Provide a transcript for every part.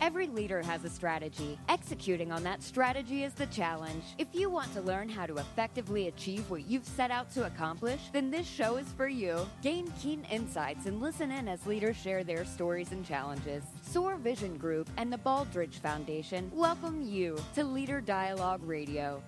Every leader has a strategy. Executing on that strategy is the challenge. If you want to learn how to effectively achieve what you've set out to accomplish, then this show is for you. Gain keen insights and listen in as leaders share their stories and challenges. Soar Vision Group and the Baldridge Foundation welcome you to Leader Dialogue Radio.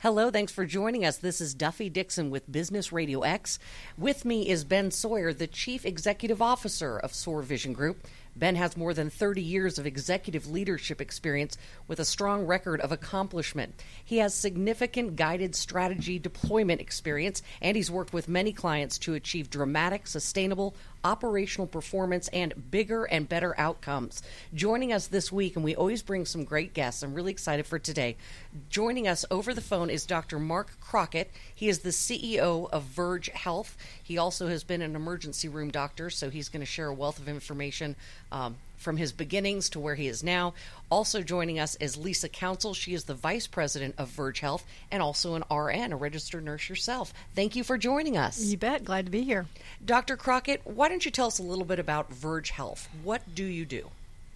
Hello, thanks for joining us. This is Duffy Dixon with Business Radio X. With me is Ben Sawyer, the Chief Executive Officer of Soar Vision Group. Ben has more than 30 years of executive leadership experience with a strong record of accomplishment. He has significant guided strategy deployment experience, and he's worked with many clients to achieve dramatic, sustainable, operational performance and bigger and better outcomes. Joining us this week, and we always bring some great guests. I'm really excited for today. Joining us over the phone is Dr. Mark Crockett. He is the CEO of Verge Health. He also has been an emergency room doctor, so he's going to share a wealth of information from his beginnings to where he is now. Also joining us is Lisa Counsell. She is the Vice President of Verge Health and also an RN, a registered nurse yourself. Thank you for joining us. You bet. Glad to be here. Dr. Crockett, why don't you tell us a little bit about Verge Health? What do you do?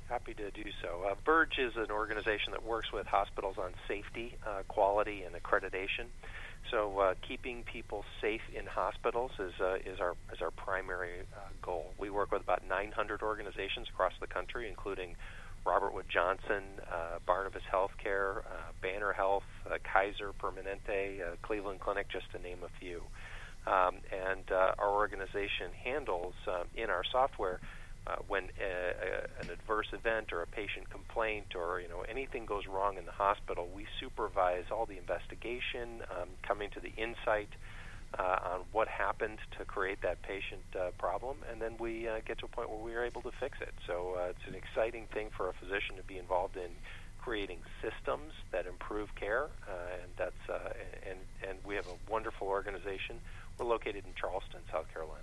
Happy to do so. Verge is an organization that works with hospitals on safety, quality, and accreditation. So keeping people safe in hospitals is our primary goal. We work with about 900 organizations across the country, including Robert Wood Johnson, Barnabas Healthcare, Banner Health, Kaiser Permanente, Cleveland Clinic, just to name a few. And our organization handles in our software when an adverse event or a patient complaint or anything goes wrong in the hospital, we supervise all the investigation, coming to the insight on what happened to create that patient problem, and then we get to a point where we are able to fix it. So it's an exciting thing for a physician to be involved in creating systems that improve care, and we have a wonderful organization. We're located in Charleston, South Carolina.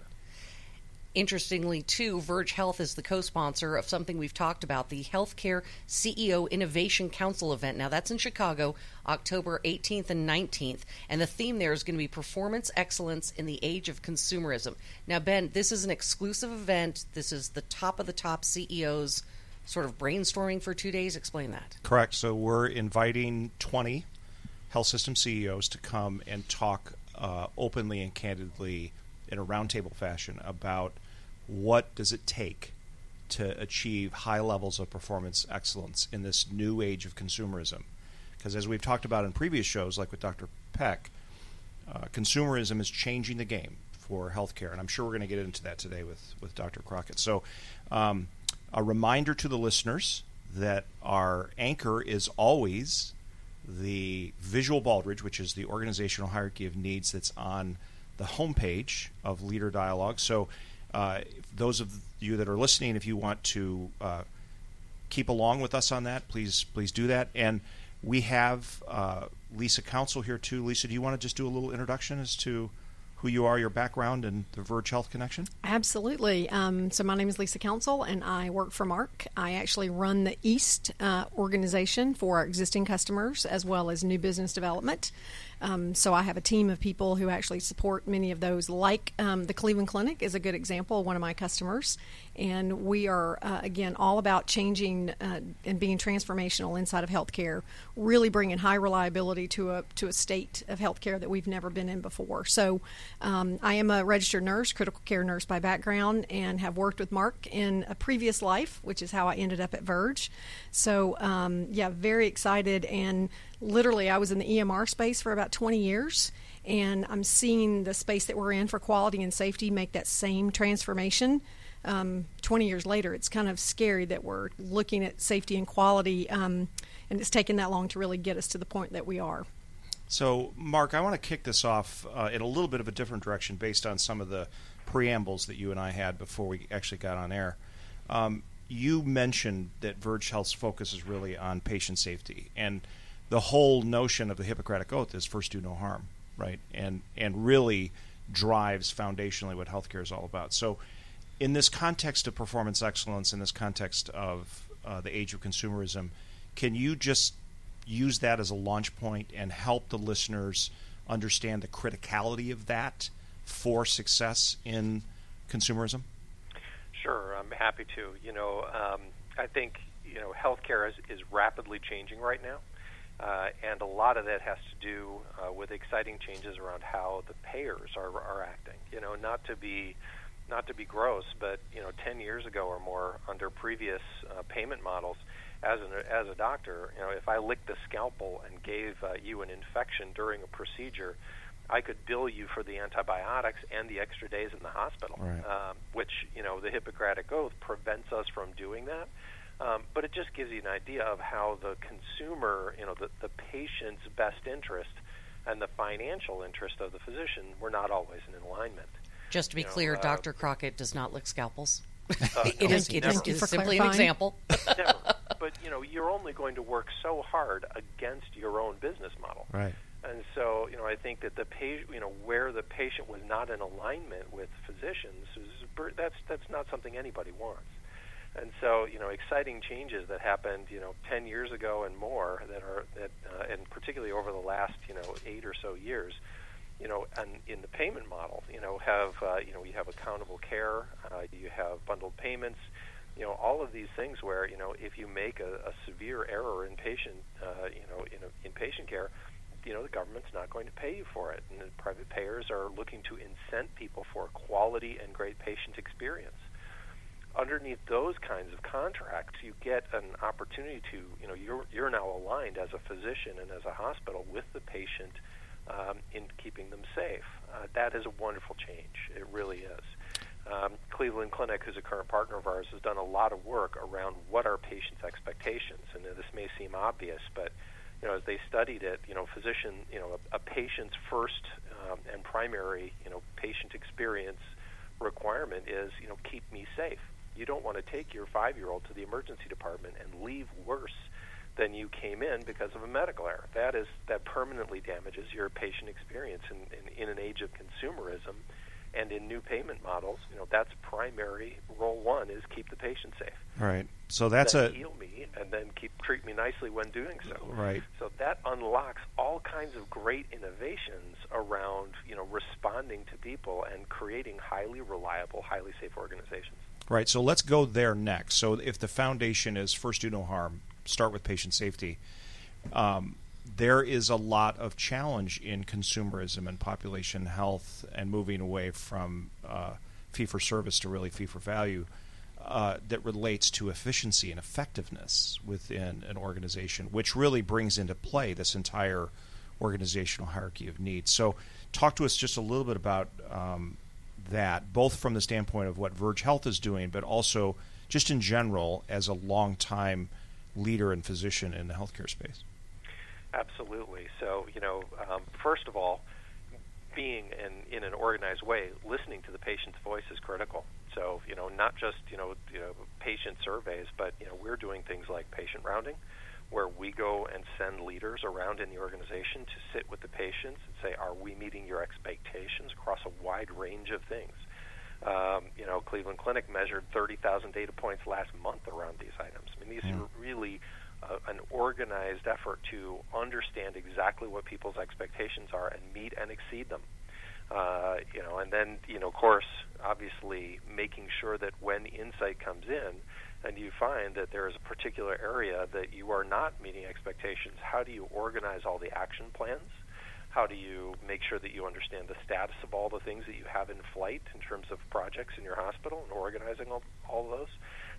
Interestingly, too, Verge Health is the co-sponsor of something we've talked about, the Healthcare CEO Innovation Council event. Now, that's in Chicago, October 18th and 19th, and the theme there is going to be Performance Excellence in the Age of Consumerism. Now, Ben, this is an exclusive event. This is the top of the top CEOs sort of brainstorming for 2 days. Explain that. Correct. So we're inviting 20 health system CEOs to come and talk openly and candidly in a roundtable fashion about what does it take to achieve high levels of performance excellence in this new age of consumerism? Because as we've talked about in previous shows, like with Dr. Peck, consumerism is changing the game for healthcare, and I'm sure we're going to get into that today with Dr. Crockett. So a reminder to the listeners that our anchor is always the Visual Baldridge, which is the organizational hierarchy of needs that's on the homepage of Leader Dialogue. So those of you that are listening, if you want to keep along with us on that, please do that. And we have Lisa Counsell here too. Lisa, do you want to just do a little introduction as to who you are, your background, and the Verge Health connection? Absolutely. So my name is Lisa Counsell, and I work for Mark. I actually run the East organization for our existing customers as well as new business development. So I have a team of people who actually support many of those, like the Cleveland Clinic is a good example, one of my customers. And we are, again, all about changing and being transformational inside of healthcare, really bringing high reliability to a state of healthcare that we've never been in before. So I am a registered nurse, critical care nurse by background, and have worked with Mark in a previous life, which is how I ended up at Verge. So, very excited, and literally I was in the EMR space for about 20 years, and I'm seeing the space that we're in for quality and safety make that same transformation. 20 years later, it's kind of scary that we're looking at safety and quality, and it's taken that long to really get us to the point that we are. So, Mark, I want to kick this off in a little bit of a different direction based on some of the preambles that you and I had before we actually got on air. You mentioned that Verge Health's focus is really on patient safety, and the whole notion of the Hippocratic Oath is first do no harm, right? And really drives foundationally what healthcare is all about. So in this context of performance excellence, in this context of the age of consumerism, can you just use that as a launch point and help the listeners understand the criticality of that for success in consumerism? Sure, I'm happy to. I think, healthcare is rapidly changing right now, and a lot of that has to do with exciting changes around how the payers are acting. Not to be gross, but 10 years ago or more, under previous payment models, as a doctor, if I licked the scalpel and gave you an infection during a procedure, I could bill you for the antibiotics and the extra days in the hospital, right. Which, the Hippocratic Oath prevents us from doing that. But it just gives you an idea of how the consumer, the patient's best interest and the financial interest of the physician were not always in alignment. Just to be clear, Dr. Crockett does not lick scalpels. It is simply an example. Never. But, you're only going to work so hard against your own business model. Right. And so, I think that the patient, where the patient was not in alignment with physicians, that's not something anybody wants. And so, exciting changes that happened, 10 years ago and more and particularly over the last, 8 or so years, and in the payment model, you have accountable care, you have bundled payments, all of these things where, if you make a severe error in patient, in patient care, the government's not going to pay you for it, and the private payers are looking to incent people for quality and great patient experience. Underneath those kinds of contracts, you get an opportunity to, you're now aligned as a physician and as a hospital with the patient in keeping them safe. That is a wonderful change. It really is. Cleveland Clinic, who's a current partner of ours, has done a lot of work around what are patients' expectations, and this may seem obvious, but as they studied it, physician, a patient's first and primary, patient experience requirement is, keep me safe. You don't want to take your 5-year-old to the emergency department and leave worse than you came in because of a medical error. That permanently damages your patient experience in an age of consumerism and in new payment models. That's primary role one is keep the patient safe. Right. So that's heal me and then treat me nicely when doing so. Right. So that unlocks all kinds of great innovations around, responding to people and creating highly reliable, highly safe organizations. Right. So let's go there next. So if the foundation is first do no harm, start with patient safety, there is a lot of challenge in consumerism and population health and moving away from fee-for-service to really fee-for-value that relates to efficiency and effectiveness within an organization, which really brings into play this entire organizational hierarchy of needs. So talk to us just a little bit about that, both from the standpoint of what Verge Health is doing, but also just in general as a long-time leader and physician in the healthcare space. Absolutely. So, first of all, being in an organized way, listening to the patient's voice is critical. So, not just, patient surveys, but, we're doing things like patient rounding, where we go and send leaders around in the organization to sit with the patients and say, are we meeting your expectations across a wide range of things? Cleveland Clinic measured 30,000 data points last month around these items. I mean, these are really an organized effort to understand exactly what people's expectations are and meet and exceed them. And then, of course, obviously making sure that when insight comes in and you find that there is a particular area that you are not meeting expectations, how do you organize all the action plans? How do you make sure that you understand the status of all the things that you have in flight in terms of projects in your hospital and organizing all those?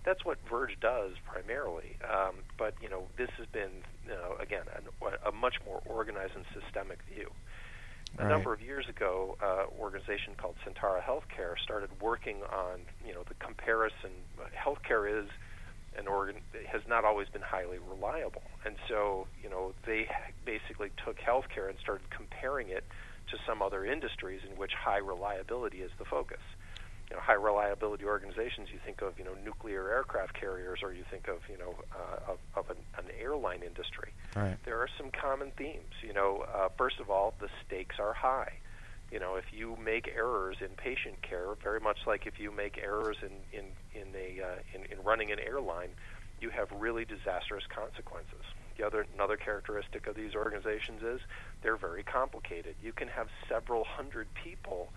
That's what Verge does primarily. But, this has been, again, a much more organized and systemic view. Right. A number of years ago, an organization called Centara Healthcare started working on, the comparison. Healthcare is an organ has not always been highly reliable. And so, they basically took healthcare and started comparing it to some other industries in which high reliability is the focus. High reliability organizations, you think of, nuclear aircraft carriers, or you think of, an airline industry. Right. There are some common themes. First of all, the stakes are high. If you make errors in patient care, very much like if you make errors in running an airline, you have really disastrous consequences. Another characteristic of these organizations is they're very complicated. You can have several hundred people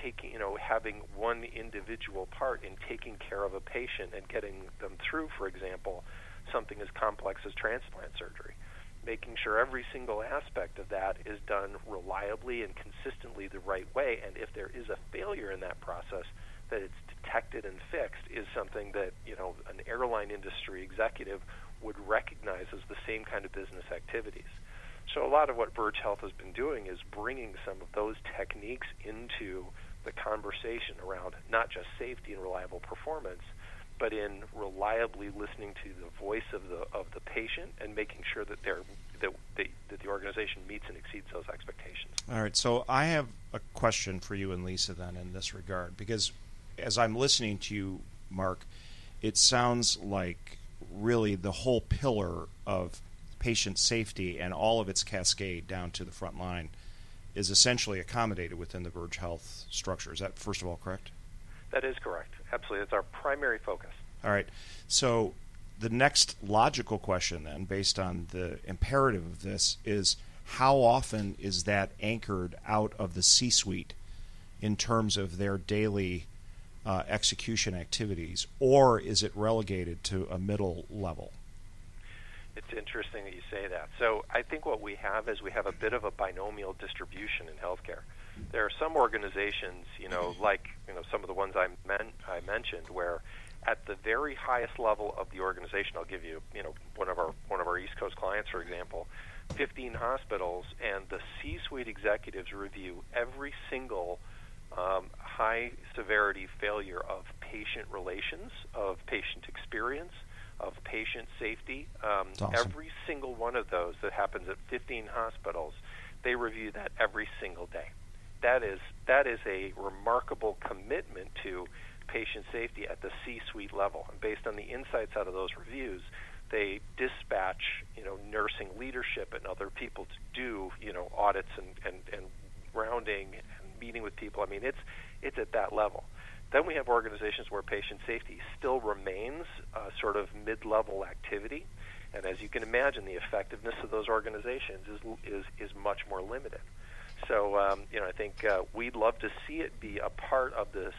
taking, having one individual part in taking care of a patient and getting them through, for example, something as complex as transplant surgery. Making sure every single aspect of that is done reliably and consistently the right way, and if there is a failure in that process, that it's detected and fixed is something that, an airline industry executive would recognize as the same kind of business activities. So a lot of what Verge Health has been doing is bringing some of those techniques into the conversation around not just safety and reliable performance, but in reliably listening to the voice of the patient and making sure that the organization meets and exceeds those expectations. All right, so I have a question for you and Lisa then in this regard, because as I'm listening to you, Mark, it sounds like really the whole pillar of patient safety and all of its cascade down to the front line is essentially accommodated within the Verge Health structure. Is that, first of all, correct? That is correct. Absolutely. That's our primary focus. All right. So the next logical question then, based on the imperative of this, is how often is that anchored out of the C-suite in terms of their daily execution activities, or is it relegated to a middle level? It's interesting that you say that. So I think what we have is we have a bit of a binomial distribution in healthcare. There are some organizations, some of the ones I mentioned, where at the very highest level of the organization, I'll give you, one of our East Coast clients, for example, 15 hospitals, and the C-suite executives review every single high-severity failure of patient relations, of patient experience, of patient safety. Awesome. Every single one of those that happens at 15 hospitals, they review that every single day. That is a remarkable commitment to patient safety at the C-suite level. And based on the insights out of those reviews, they dispatch, nursing leadership and other people to do, audits and rounding and meeting with people. I mean, it's at that level. Then we have organizations where patient safety still remains a sort of mid-level activity. And as you can imagine, the effectiveness of those organizations is much more limited. So, I think we'd love to see it be a part of the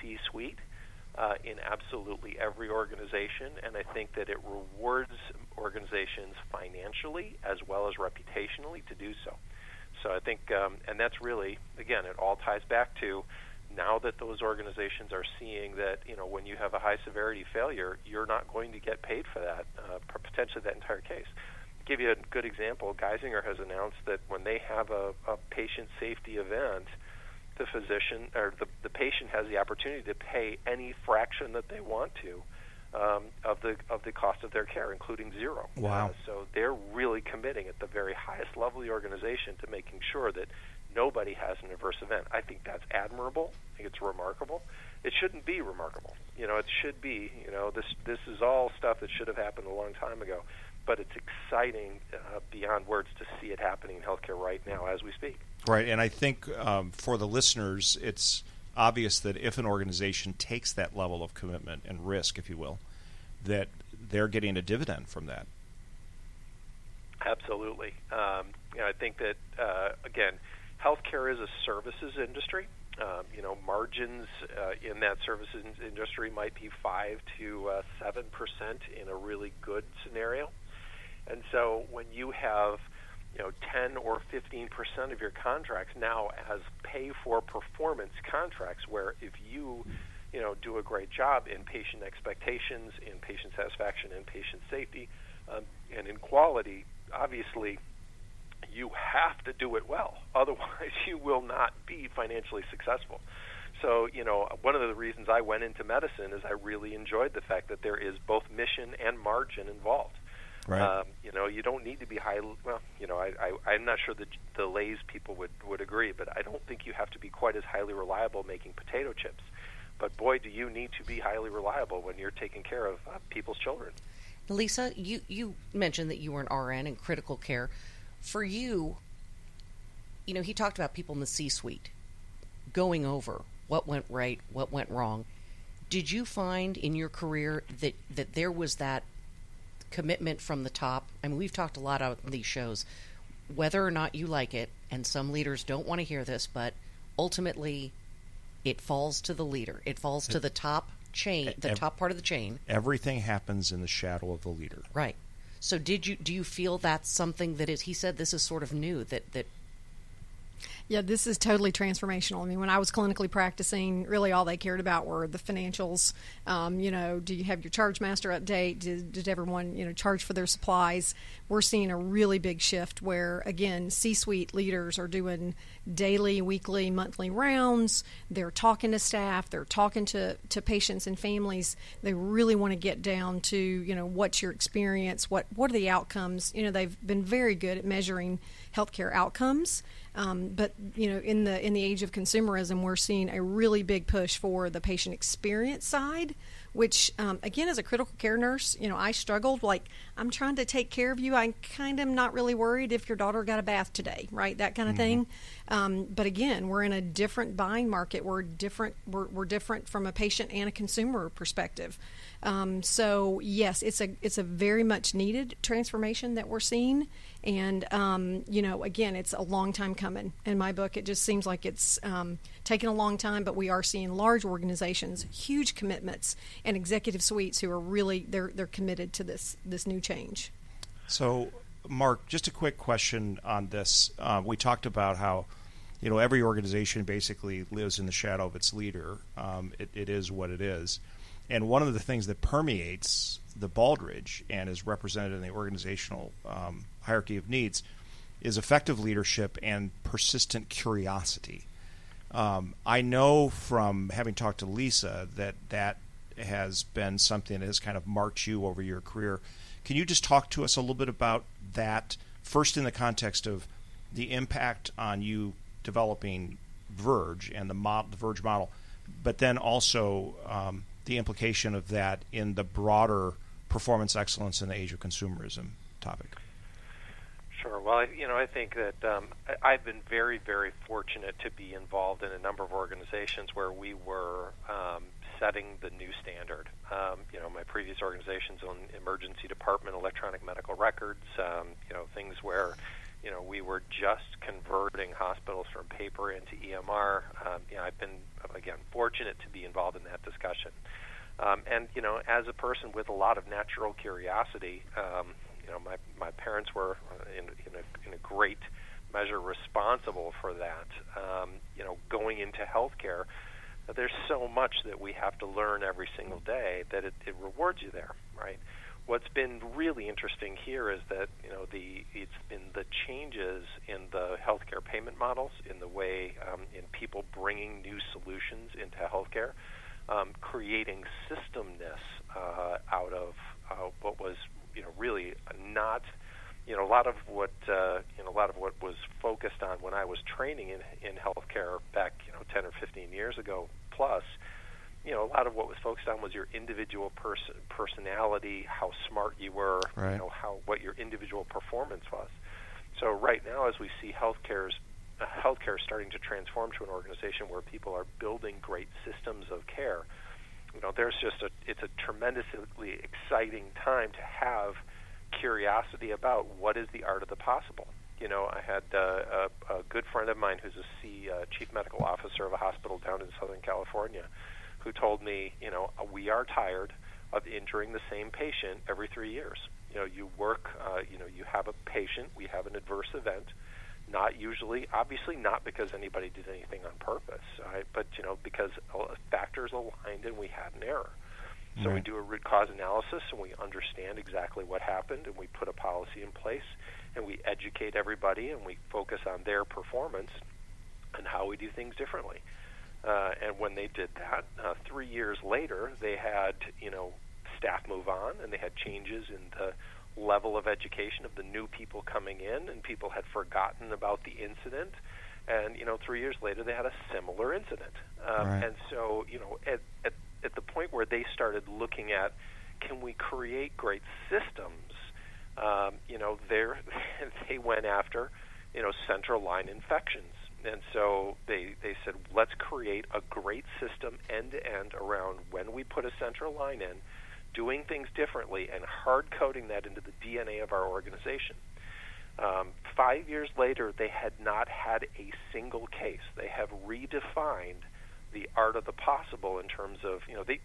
C-suite in absolutely every organization, and I think that it rewards organizations financially as well as reputationally to do so. So I think, and that's really, again, it all ties back to now that those organizations are seeing that, when you have a high-severity failure, you're not going to get paid for that, potentially that entire case. Give you a good example. Geisinger has announced that when they have a patient safety event, the physician or the patient has the opportunity to pay any fraction that they want to of the cost of their care, including zero. Wow! So they're really committing at the very highest level of the organization to making sure that nobody has an adverse event. I think that's admirable. I think it's remarkable. It shouldn't be remarkable. It should be. This is all stuff that should have happened a long time ago. But it's exciting beyond words to see it happening in healthcare right now as we speak. Right, and I think for the listeners, it's obvious that if an organization takes that level of commitment and risk, if you will, that they're getting a dividend from that. Absolutely. I think that, again, healthcare is a services industry. Margins in that services industry might be 5 to 7% in a really good scenario. And so when you have, 10 or 15% of your contracts now as pay-for-performance contracts, where if you, do a great job in patient expectations, in patient satisfaction, in patient safety, and in quality, obviously you have to do it well. Otherwise, you will not be financially successful. So, one of the reasons I went into medicine is I really enjoyed the fact that there is both mission and margin involved. Right. You don't need to be high. Well, I'm not sure that the Lay's people would agree, but I don't think you have to be quite as highly reliable making potato chips. But boy, do you need to be highly reliable when you're taking care of people's children. Lisa, you mentioned that you were an RN in critical care. For you, he talked about people in the C-suite going over what went right, what went wrong. Did you find in your career that there was that commitment from the top? I mean, we've talked a lot on these shows, whether or not you like it, and some leaders don't want to hear this, but ultimately it falls to the leader. It falls to the top chain, the top part of the chain. Everything happens in the shadow of the leader. Right. So do you feel that's something that is, he said this is sort of new, that Yeah, this is totally transformational. I mean, when I was clinically practicing, really all they cared about were the financials. Do you have your charge master update? Did everyone, charge for their supplies? We're seeing a really big shift where, again, C-suite leaders are doing daily, weekly, monthly rounds. They're talking to staff. They're talking to patients and families. They really want to get down to, what's your experience? What are the outcomes? They've been very good at measuring healthcare outcomes. But in the age of consumerism, we're seeing a really big push for the patient experience side, which again, as a critical care nurse, I struggled. Like, I'm trying to take care of you. I kind of am not really worried if your daughter got a bath today, right? That kind of thing. But again, we're in a different buying market. We're different from a patient and a consumer perspective. So yes, it's a very much needed transformation that we're seeing. And, again, it's a long time coming. In my book, it just seems like it's taken a long time, but we are seeing large organizations, huge commitments, and executive suites who are really, they're committed to this new change. So, Mark, just a quick question on this. We talked about how, every organization basically lives in the shadow of its leader. It is what it is. And one of the things that permeates the Baldridge and is represented in the organizational hierarchy of needs is effective leadership and persistent curiosity. I know from having talked to Lisa that has been something that has kind of marked you over your career. Can you just talk to us a little bit about that, first in the context of the impact on you developing Verge and the Verge model, but then also the implication of that in the broader performance excellence in the age of consumerism topic? Sure. Well, I think that I've been very, very fortunate to be involved in a number of organizations where we were setting the new standard. My previous organizations on emergency department, electronic medical records, things where, we were just converting hospitals from paper into EMR. I've been, again, fortunate to be involved in that discussion. And as a person with a lot of natural curiosity, my parents were in a great measure responsible for that. Going into healthcare, there's so much that we have to learn every single day that it rewards you there, right? What's been really interesting here is that it's been the changes in the healthcare payment models, in the way in people bringing new solutions into healthcare, creating systemness out of what was. Really not, a lot of what was focused on when I was training in healthcare back, 10 or 15 years ago plus, a lot of what was focused on was your individual personality, how smart you were, right. What your individual performance was. So right now, as we see healthcare starting to transform to an organization where people are building great systems of care, there's just it's a tremendously exciting time to have curiosity about what is the art of the possible. I had a good friend of mine who's a chief medical officer of a hospital down in Southern California who told me, we are tired of injuring the same patient every 3 years. You work, you have a patient, we have an adverse event. Not usually, obviously not because anybody did anything on purpose, right? But, because factors aligned and we had an error. So right. We do a root cause analysis and we understand exactly what happened and we put a policy in place and we educate everybody and we focus on their performance and how we do things differently. And when they did that, 3 years later, they had, staff move on and they had changes in the level of education of the new people coming in, and people had forgotten about the incident, and 3 years later they had a similar incident. Right. And so at the point where they started looking at, can we create great systems, they went after central line infections, and so they said, let's create a great system end to end around when we put a central line in, doing things differently, and hard-coding that into the DNA of our organization. 5 years later, they had not had a single case. They have redefined the art of the possible in terms of, you know, they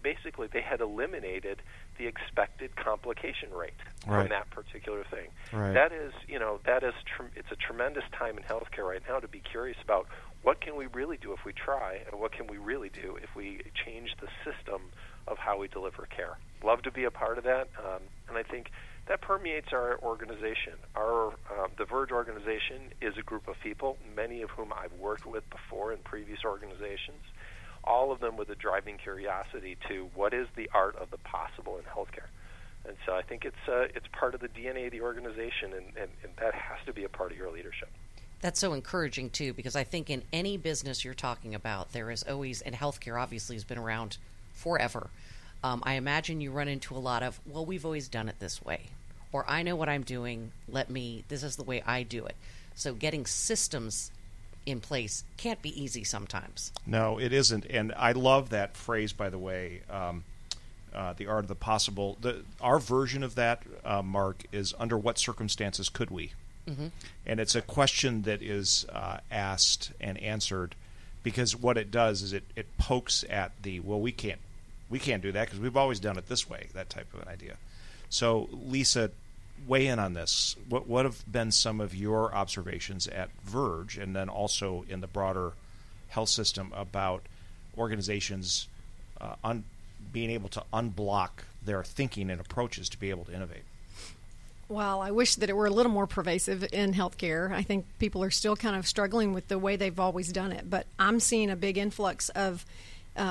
had eliminated the expected complication rate from that particular thing. Right. That is, you know, it's a tremendous time in healthcare right now to be curious about what can we really do if we try, and what can we really do if we change the system of how we deliver care. Love to be a part of that, and I think that permeates our organization. The Verge organization is a group of people, many of whom I've worked with before in previous organizations, all of them with a driving curiosity to what is the art of the possible in healthcare. And so I think it's part of the DNA of the organization, and that has to be a part of your leadership. That's so encouraging, too, because I think in any business you're talking about, there is always, and healthcare obviously has been around forever, I imagine you run into a lot of, well, we've always done it this way, or I know what I'm doing, this is the way I do it. So getting systems in place can't be easy sometimes. No, it isn't. And I love that phrase, by the way, the art of the possible. Our version of that, Mark, is under what circumstances could we? Mm-hmm. And it's a question that is asked and answered, because what it does is it pokes at the, well, we can't do that because we've always done it this way, that type of an idea. So, Lisa, weigh in on this. What have been some of your observations at Verge, and then also in the broader health system, about organizations being able to unblock their thinking and approaches to be able to innovate? Well, I wish that it were a little more pervasive in healthcare. I think people are still kind of struggling with the way they've always done it, but I'm seeing a big influx of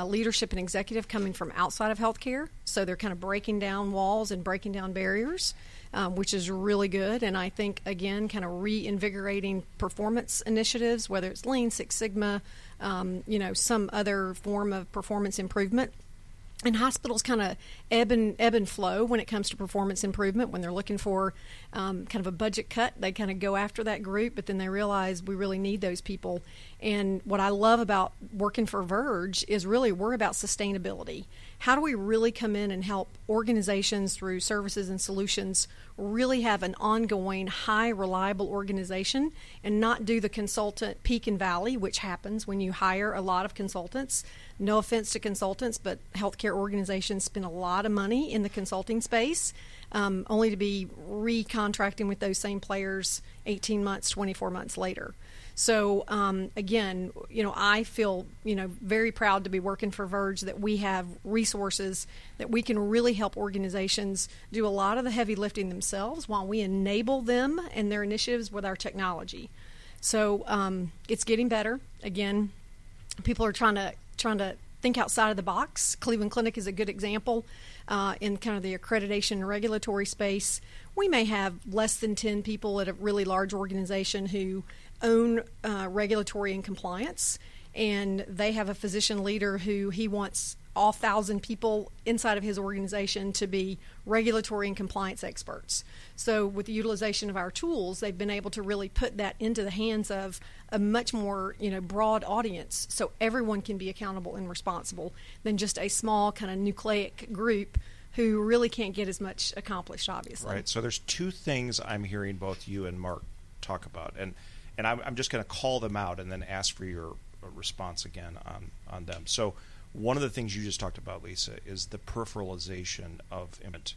leadership and executive coming from outside of healthcare. So they're kind of breaking down walls and breaking down barriers, which is really good. And I think, again, kind of reinvigorating performance initiatives, whether it's Lean, Six Sigma, some other form of performance improvement. And hospitals kind of ebb and flow when it comes to performance improvement. When they're looking for kind of a budget cut, they kind of go after that group, but then they realize we really need those people. And what I love about working for Verge is really we're about sustainability. How do we really come in and help organizations through services and solutions really have an ongoing, high, reliable organization, and not do the consultant peak and valley, which happens when you hire a lot of consultants. No offense to consultants, but healthcare organizations spend a lot of money in the consulting space, only to be recontracting with those same players 18 months, 24 months later. So, again, I feel, very proud to be working for Verge, that we have resources that we can really help organizations do a lot of the heavy lifting themselves while we enable them and their initiatives with our technology. So it's getting better. Again, people are trying to think outside of the box. Cleveland Clinic is a good example in kind of the accreditation and regulatory space. We may have less than 10 people at a really large organization who own regulatory and compliance, and they have a physician leader who he wants all 1,000 people inside of his organization to be regulatory and compliance experts. So with the utilization of our tools, they've been able to really put that into the hands of a much more broad audience, so everyone can be accountable and responsible than just a small kind of nucleic group who really can't get as much accomplished, obviously. Right. So there's two things I'm hearing both you and Mark talk about, and I'm just going to call them out and then ask for your response again on them. So one of the things you just talked about, Lisa, is the peripheralization of improvement.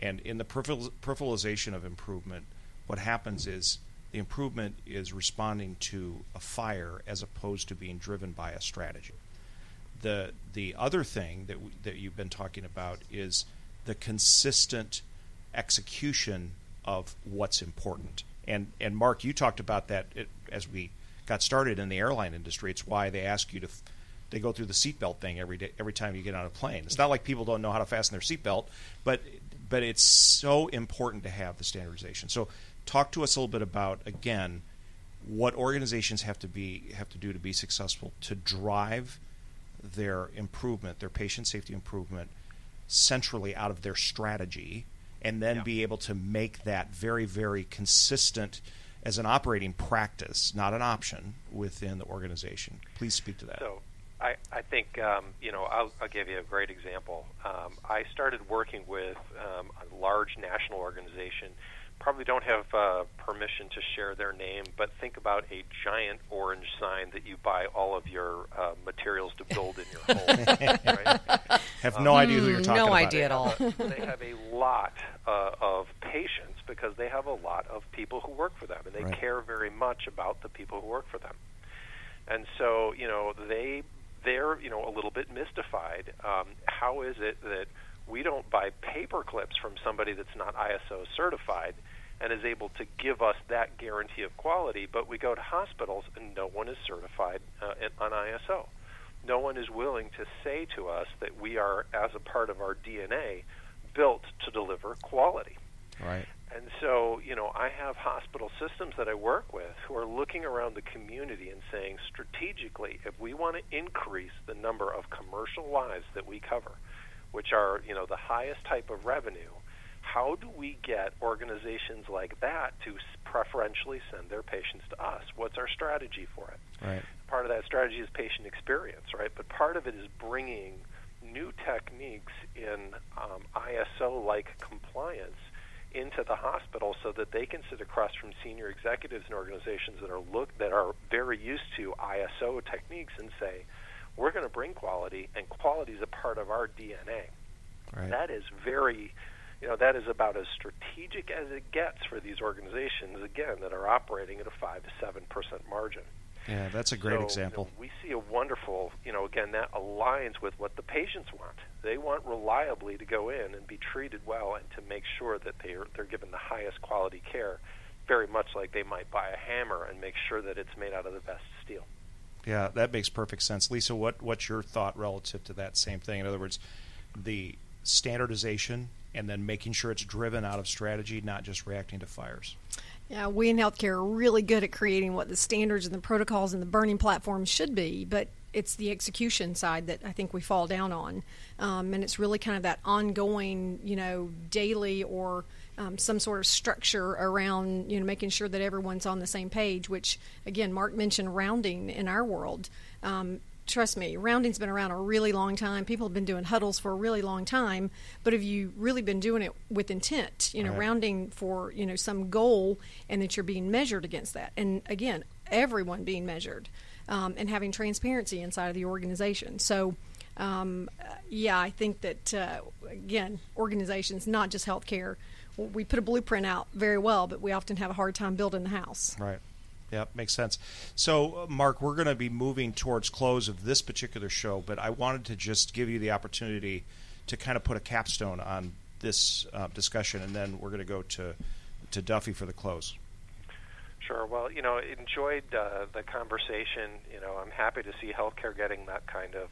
And in the peripheralization of improvement, what happens is the improvement is responding to a fire as opposed to being driven by a strategy. The other thing that you've been talking about is the consistent execution of what's important. And Mark, you talked about that as we got started in the airline industry. It's why they ask you they go through the seatbelt thing every time you get on a plane. It's not like people don't know how to fasten their seatbelt, but it's so important to have the standardization. So talk to us a little bit about, again, what organizations have to do to be successful to drive their improvement, their patient safety improvement, centrally out of their strategy, and then be able to make that very, very consistent as an operating practice, not an option, within the organization. Please speak to that. So I think, I'll give you a great example. I started working with a large national organization probably don't have permission to share their name, but think about a giant orange sign that you buy all of your materials to build in your home. Right? Have no idea who you're talking about. No idea at all. They have a lot of patients because they have a lot of people who work for them, and they right. care very much about the people who work for them. And so, you know, they're, you know, a little bit mystified. How is it that we don't buy paper clips from somebody that's not ISO certified and is able to give us that guarantee of quality, but we go to hospitals and no one is certified on ISO. No one is willing to say to us that we are, as a part of our DNA, built to deliver quality. Right. And so, you know, I have hospital systems that I work with who are looking around the community and saying, strategically, if we want to increase the number of commercial lives that we cover, which are, you know, the highest type of revenue, how do we get organizations like that to preferentially send their patients to us? What's our strategy for it? Right. Part of that strategy is patient experience, right? But part of it is bringing new techniques in ISO-like compliance into the hospital so that they can sit across from senior executives in organizations that are very used to ISO techniques and say, we're going to bring quality, and quality is a part of our DNA. Right. That is very, you know, that is about as strategic as it gets for these organizations, again, that are operating at a 5 to 7% margin. Yeah, that's a great example. You know, we see a wonderful, you know, again, that aligns with what the patients want. They want reliably to go in and be treated well and to make sure that they're given the highest quality care, very much like they might buy a hammer and make sure that it's made out of the best steel. Yeah, that makes perfect sense. Lisa, what's your thought relative to that same thing? In other words, the standardization and then making sure it's driven out of strategy, not just reacting to fires. Yeah, we in healthcare are really good at creating what the standards and the protocols and the burning platforms should be, but it's the execution side that I think we fall down on. And it's really kind of that ongoing, you know, daily or some sort of structure around, you know, making sure that everyone's on the same page, which, again, Mark mentioned rounding in our world. Trust me, rounding's been around a really long time. People have been doing huddles for a really long time. But have you really been doing it with intent, you know, right. rounding for, you know, some goal and that you're being measured against that? And, again, everyone being measured and having transparency inside of the organization. So, yeah, I think that, again, organizations, not just healthcare, we put a blueprint out very well, but we often have a hard time building the house. Right. Yeah, makes sense. So, Mark, we're going to be moving towards close of this particular show, but I wanted to just give you the opportunity to kind of put a capstone on this discussion, and then we're going to go to Duffy for the close. Sure. Well, you know, enjoyed the conversation. You know, I'm happy to see healthcare getting that kind of,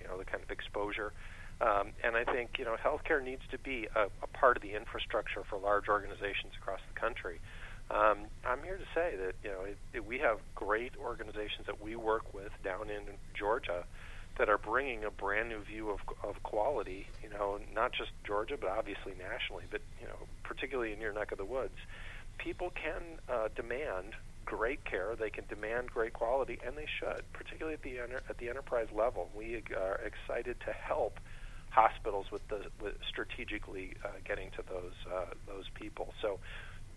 you know, the kind of exposure. And I think, you know, healthcare needs to be a part of the infrastructure for large organizations across the country. I'm here to say that, you know, we have great organizations that we work with down in Georgia that are bringing a brand new view of quality, you know, not just Georgia, but obviously nationally, but, you know, particularly in your neck of the woods. People can demand great care, they can demand great quality, and they should, particularly at the enterprise level. We are excited to help hospitals with strategically getting to those people. So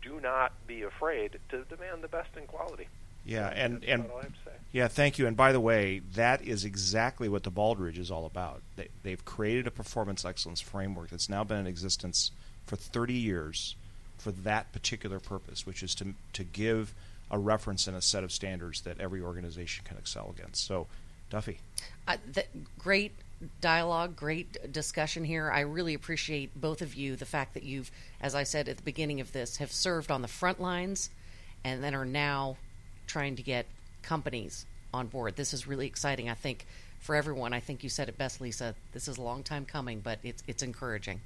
do not be afraid to demand the best in quality. Yeah, and that's all I have to say. Yeah, thank you. And by the way, that is exactly what the Baldridge is all about. They've created a performance excellence framework that's now been in existence for 30 years. For that particular purpose, which is to give a reference and a set of standards that every organization can excel against. So, Duffy. Great dialogue, great discussion here. I really appreciate both of you, the fact that you've, as I said at the beginning of this, have served on the front lines and then are now trying to get companies on board. This is really exciting, I think, for everyone. I think you said it best, Lisa. This is a long time coming, but it's encouraging.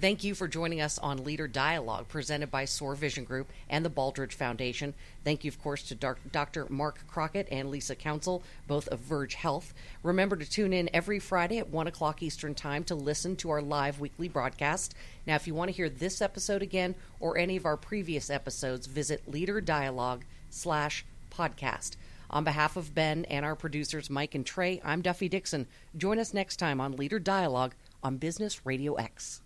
Thank you for joining us on Leader Dialogue, presented by Soar Vision Group and the Baldridge Foundation. Thank you, of course, to Dr. Mark Crockett and Lisa Counsell, both of Verge Health. Remember to tune in every Friday at 1 o'clock Eastern Time to listen to our live weekly broadcast. Now, if you want to hear this episode again or any of our previous episodes, visit leaderdialogue.com/podcast. On behalf of Ben and our producers, Mike and Trey, I'm Duffy Dixon. Join us next time on Leader Dialogue on Business Radio X.